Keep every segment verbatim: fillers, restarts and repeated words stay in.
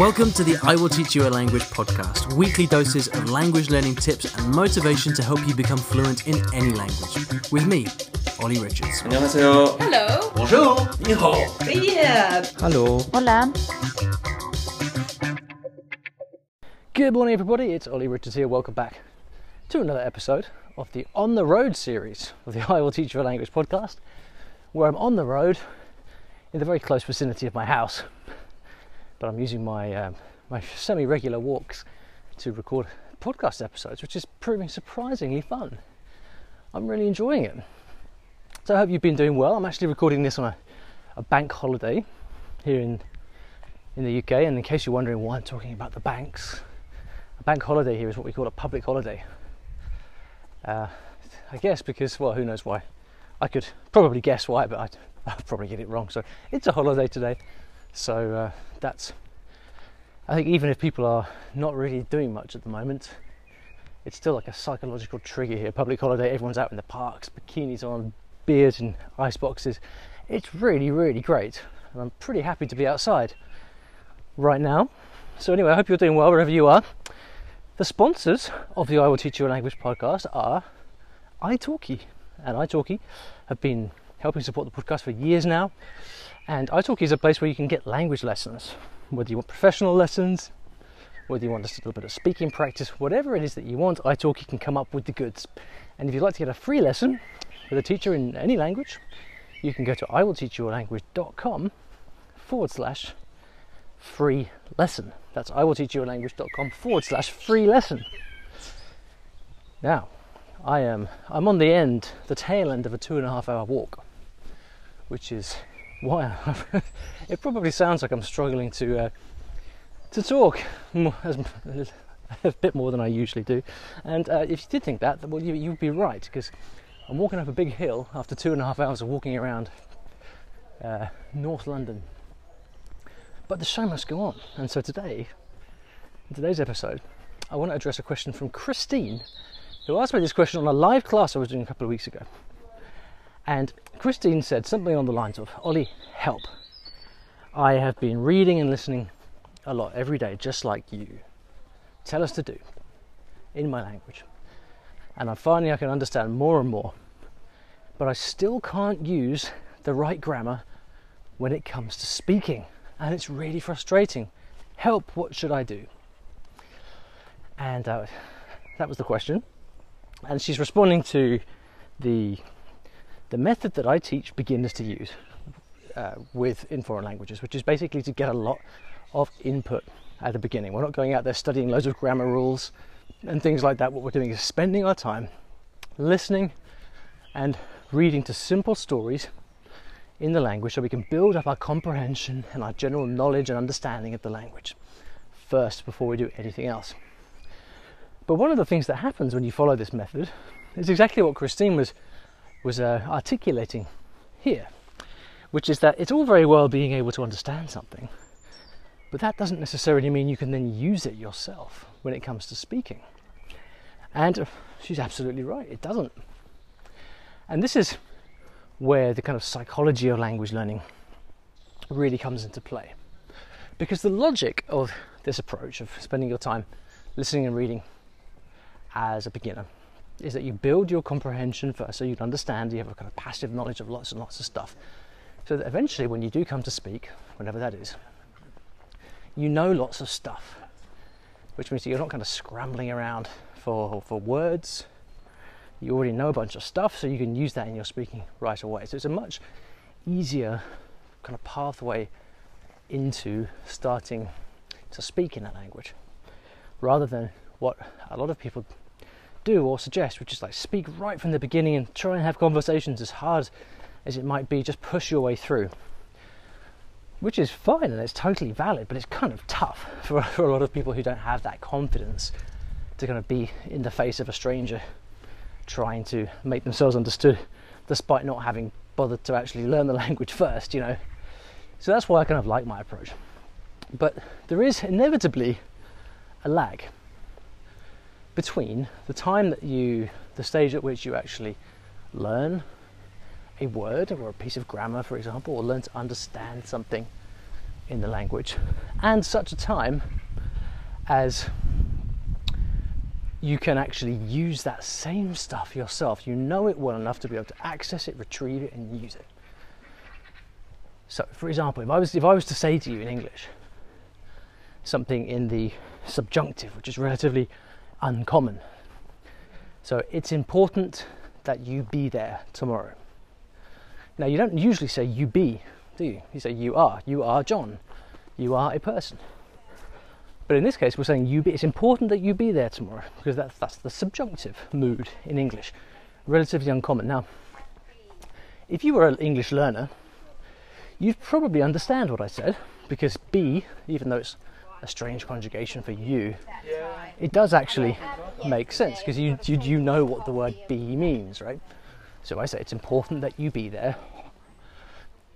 Welcome to the I Will Teach You a Language podcast, weekly doses of language learning tips and motivation to help you become fluent in any language. With me, Ollie Richards. 안녕하세요. Hello. Bonjour. Ni hao. Yeah. Hello. Hola. Good morning, everybody. It's Ollie Richards here. Welcome back to another episode of the On the Road series of the I Will Teach You a Language podcast, where I'm on the road in the very close vicinity of my house. But I'm using my um, my semi-regular walks to record podcast episodes, which is proving surprisingly fun. I'm really enjoying it. So I hope you've been doing well. I'm actually recording this on a, a bank holiday here in in the U K. And in case you're wondering why I'm talking about the banks, a bank holiday here is what we call a public holiday. Uh, I guess because, well, who knows why. I could probably guess why, but I'd, I'd probably get it wrong. So it's a holiday today. So uh, that's, I think even if people are not really doing much at the moment, it's still like a psychological trigger here. Public holiday, everyone's out in the parks, bikinis on, beers in ice boxes. It's really, really great. And I'm pretty happy to be outside right now. So anyway, I hope you're doing well wherever you are. The sponsors of the I Will Teach You a Language podcast are iTalki. And iTalki have been helping support the podcast for years now. And iTalki is a place where you can get language lessons, whether you want professional lessons, whether you want just a little bit of speaking practice, whatever it is that you want, iTalki can come up with the goods. And if you'd like to get a free lesson with a teacher in any language, you can go to iwillteachyoualanguage.com forward slash free lesson. That's iwillteachyoualanguage.com forward slash free lesson. Now, I am, I'm on the end, the tail end of a two and a half hour walk, which is... Wow, it probably sounds like I'm struggling to uh, to talk a bit more than I usually do. And uh, if you did think that, well, you, you'd be right, because I'm walking up a big hill after two and a half hours of walking around uh, North London. But the show must go on. And so today, in today's episode, I want to address a question from Christine, who asked me this question on a live class I was doing a couple of weeks ago. And Christine said something on the lines of, Ollie, help. I have been reading and listening a lot every day, just like you tell us to do in my language. And I'm finding I can understand more and more, but I still can't use the right grammar when it comes to speaking. And it's really frustrating. Help, what should I do? And uh, that was the question. And she's responding to the... the method that I teach beginners to use uh, with in foreign languages, which is basically to get a lot of input at the beginning. We're not going out there studying loads of grammar rules and things like that. What we're doing is spending our time listening and reading to simple stories in the language so we can build up our comprehension and our general knowledge and understanding of the language first before we do anything else. But one of the things that happens when you follow this method is exactly what Christine was was uh, articulating here, which is that it's all very well being able to understand something, but that doesn't necessarily mean you can then use it yourself when it comes to speaking. And she's absolutely right, it doesn't. And this is where the kind of psychology of language learning really comes into play, because the logic of this approach of spending your time listening and reading as a beginner is that you build your comprehension first, so you'd understand, you have a kind of passive knowledge of lots and lots of stuff, so that eventually when you do come to speak, whenever that is, you know lots of stuff, which means that you're not kind of scrambling around for, for words. You already know a bunch of stuff, so you can use that in your speaking right away. So it's a much easier kind of pathway into starting to speak in a language, rather than what a lot of people do or suggest, which is like speak right from the beginning and try and have conversations as hard as it might be, just push your way through, which is fine and it's totally valid, but it's kind of tough for, for a lot of people who don't have that confidence to kind of be in the face of a stranger trying to make themselves understood despite not having bothered to actually learn the language first, you know. So that's why I kind of like my approach. But there is inevitably a lag between the time that you, the stage at which you actually learn a word or a piece of grammar, for example, or learn to understand something in the language, and such a time as you can actually use that same stuff yourself. You know it well enough to be able to access it, retrieve it, and use it. So, for example, if I was if I was to say to you in English something in the subjunctive, which is relatively uncommon, so it's important that you be there tomorrow. Now, you don't usually say you be, do you? You say you are. You are John. You are a person. But in this case, we're saying you be. It's important that you be there tomorrow, because that's that's the subjunctive mood in English, relatively uncommon. Now, if you were an English learner, you'd probably understand what I said, because be, even though it's a strange conjugation for you, it does actually make sense, because you, you you know what the word be means, right? So I say it's important that you be there.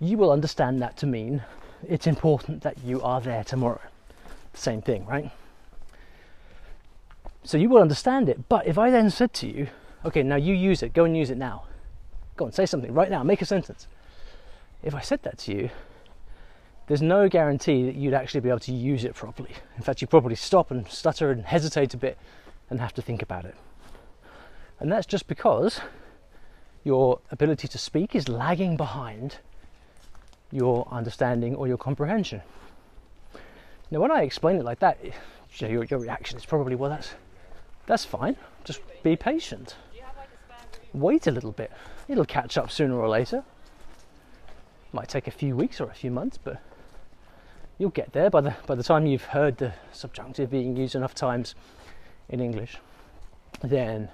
You will understand that to mean it's important that you are there tomorrow. Same thing, right? So you will understand it. But if I then said to you, okay, now you use it, go and use it now. Go on, say something right now, make a sentence. If I said that to you, there's no guarantee that you'd actually be able to use it properly. In fact, you'd probably stop and stutter and hesitate a bit and have to think about it. And that's just because your ability to speak is lagging behind your understanding or your comprehension. Now, when I explain it like that, you know, your, your reaction is probably, well, that's that's fine. Just be patient. Wait a little bit. It'll catch up sooner or later. Might take a few weeks or a few months, but you'll get there by the by the time you've heard the subjunctive being used enough times in English. Then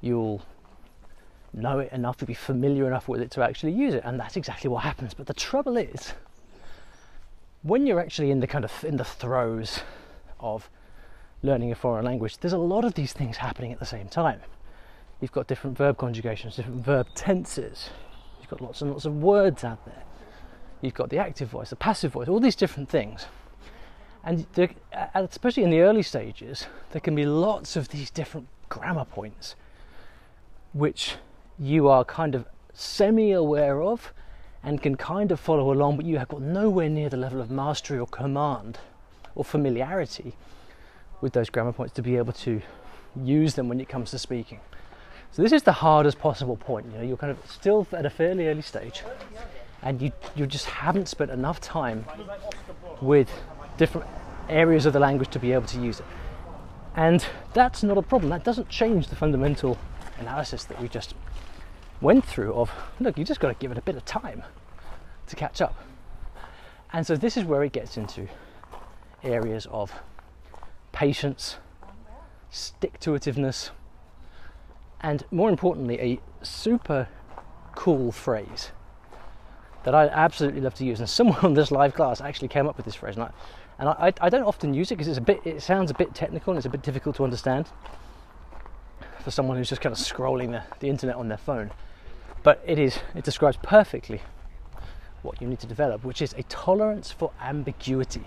you'll know it enough to be familiar enough with it to actually use it, and that's exactly what happens. But the trouble is, when you're actually in the kind of in the throes of learning a foreign language, there's a lot of these things happening at the same time. You've got different verb conjugations, different verb tenses. You've got lots and lots of words out there. You've got the active voice, the passive voice, all these different things. And there, especially in the early stages, there can be lots of these different grammar points which you are kind of semi-aware of and can kind of follow along, but you have got nowhere near the level of mastery or command or familiarity with those grammar points to be able to use them when it comes to speaking. So this is the hardest possible point. You know, you're kind of still at a fairly early stage, and you, you just haven't spent enough time with different areas of the language to be able to use it. And that's not a problem. That doesn't change the fundamental analysis that we just went through of, look, you just got to give it a bit of time to catch up. And so this is where it gets into areas of patience, stick-to-itiveness, and more importantly, a super cool phrase that I absolutely love to use. And someone on this live class actually came up with this phrase, and I, and I, I don't often use it because it's a bit, it sounds a bit technical and it's a bit difficult to understand for someone who's just kind of scrolling the, the internet on their phone. But it is, it describes perfectly what you need to develop, which is a tolerance for ambiguity.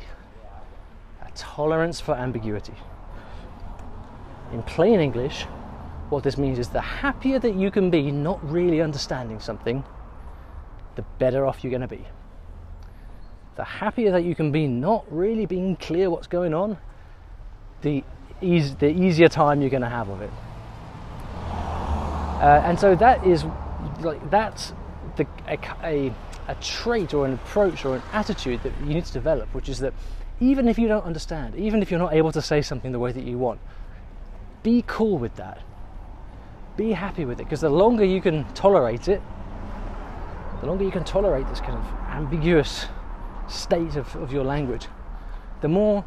A tolerance for ambiguity. In plain English, what this means is the happier that you can be not really understanding something, the better off you're going to be. The happier that you can be not really being clear what's going on, the, eas- the easier time you're going to have of it. Uh, and so that is like that's the, a, a, a trait or an approach or an attitude that you need to develop, which is that even if you don't understand, even if you're not able to say something the way that you want, be cool with that. Be happy with it, because the longer you can tolerate it, the longer you can tolerate this kind of ambiguous state of, of your language, the more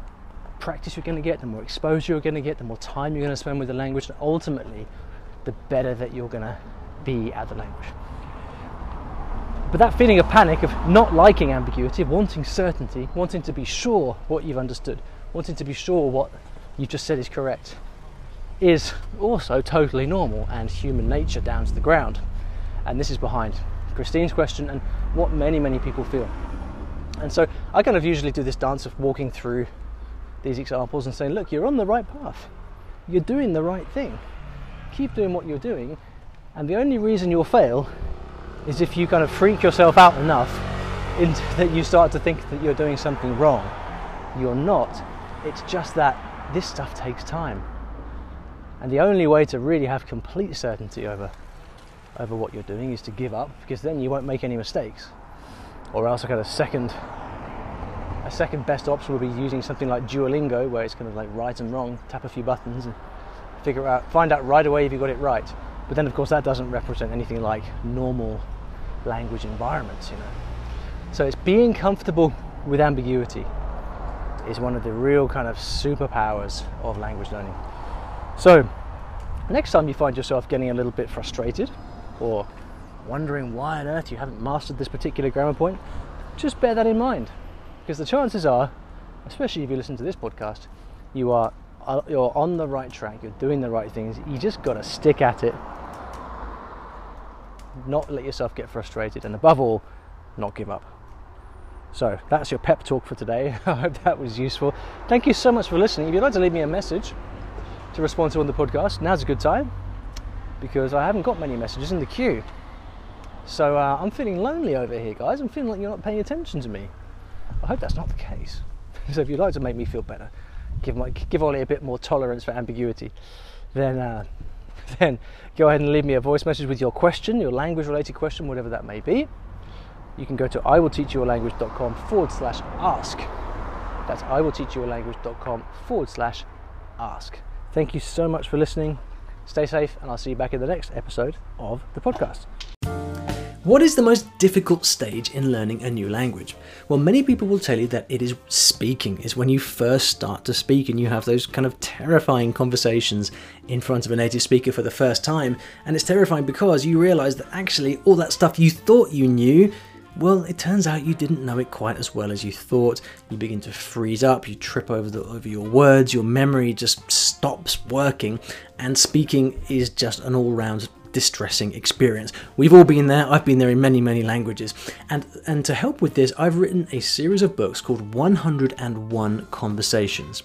practice you're going to get, the more exposure you're going to get, the more time you're going to spend with the language, and ultimately the better that you're going to be at the language. But that feeling of panic, of not liking ambiguity, of wanting certainty, wanting to be sure what you've understood, wanting to be sure what you've just said is correct, is also totally normal and human nature down to the ground. And this is behind Christine's question and what many, many people feel. And so I kind of usually do this dance of walking through these examples and saying, look, you're on the right path. You're doing the right thing. Keep doing what you're doing, and the only reason you'll fail is if you kind of freak yourself out enough into, that you start to think that you're doing something wrong. You're not. It's just that this stuff takes time. And the only way to really have complete certainty over, over what you're doing is to give up, because then you won't make any mistakes. Or else, kind of second, a second best option would be using something like Duolingo, where it's kind of like right and wrong, tap a few buttons and figure out, find out right away if you got it right. But then, of course, that doesn't represent anything like normal language environments, you know. So it's being comfortable with ambiguity is one of the real kind of superpowers of language learning. So next time you find yourself getting a little bit frustrated or wondering why on earth you haven't mastered this particular grammar point, just bear that in mind, because the chances are, especially if you listen to this podcast, you are you're on the right track, you're doing the right things, you just got to stick at it, not let yourself get frustrated, and above all, not give up. So that's your pep talk for today. I hope that was useful. Thank you so much for listening. If you'd like to leave me a message to respond to on the podcast, now's a good time, because I haven't got many messages in the queue. So uh, I'm feeling lonely over here, guys. I'm feeling like you're not paying attention to me. I hope that's not the case. So if you'd like to make me feel better, give my, give Ollie a bit more tolerance for ambiguity, then uh, then go ahead and leave me a voice message with your question, your language-related question, whatever that may be. You can go to I will teach you a language dot com forward slash ask. That's I will teach you a language dot com forward slash ask. Thank you so much for listening. Stay safe, and I'll see you back in the next episode of the podcast. What is the most difficult stage in learning a new language? Well, many people will tell you that it is speaking. It's when you first start to speak and you have those kind of terrifying conversations in front of a native speaker for the first time. And it's terrifying because you realize that actually all that stuff you thought you knew, well, it turns out you didn't know it quite as well as you thought. You begin to freeze up, you trip over the, over your words, your memory just stops working, and speaking is just an all-round distressing experience. We've all been there. I've been there in many, many languages. And and to help with this, I've written a series of books called one oh one Conversations.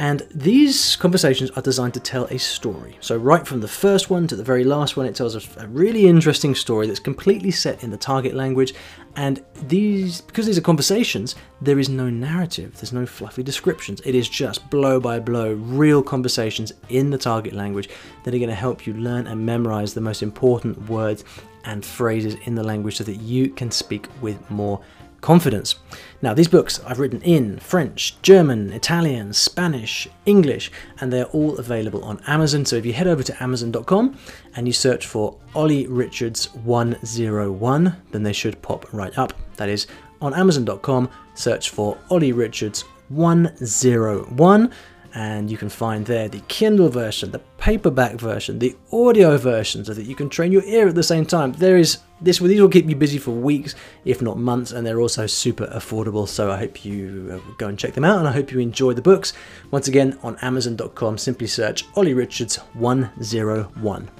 And these conversations are designed to tell a story. So right from the first one to the very last one, it tells a really interesting story that's completely set in the target language. And these, because these are conversations, there is no narrative. There's no fluffy descriptions. It is just blow by blow, real conversations in the target language that are going to help you learn and memorize the most important words and phrases in the language so that you can speak with more confidence. Now, these books I've written in French, German, Italian, Spanish, English, and they're all available on Amazon. So if you head over to amazon dot com and you search for Ollie Richards one oh one, then they should pop right up. That is, on amazon dot com, search for Ollie Richards one oh one, and you can find there the Kindle version, the paperback version, the audio version, so that you can train your ear at the same time. There is This these will keep you busy for weeks, if not months, and they're also super affordable. So I hope you go and check them out, and I hope you enjoy the books. Once again, on amazon dot com, simply search Ollie Richards one oh one.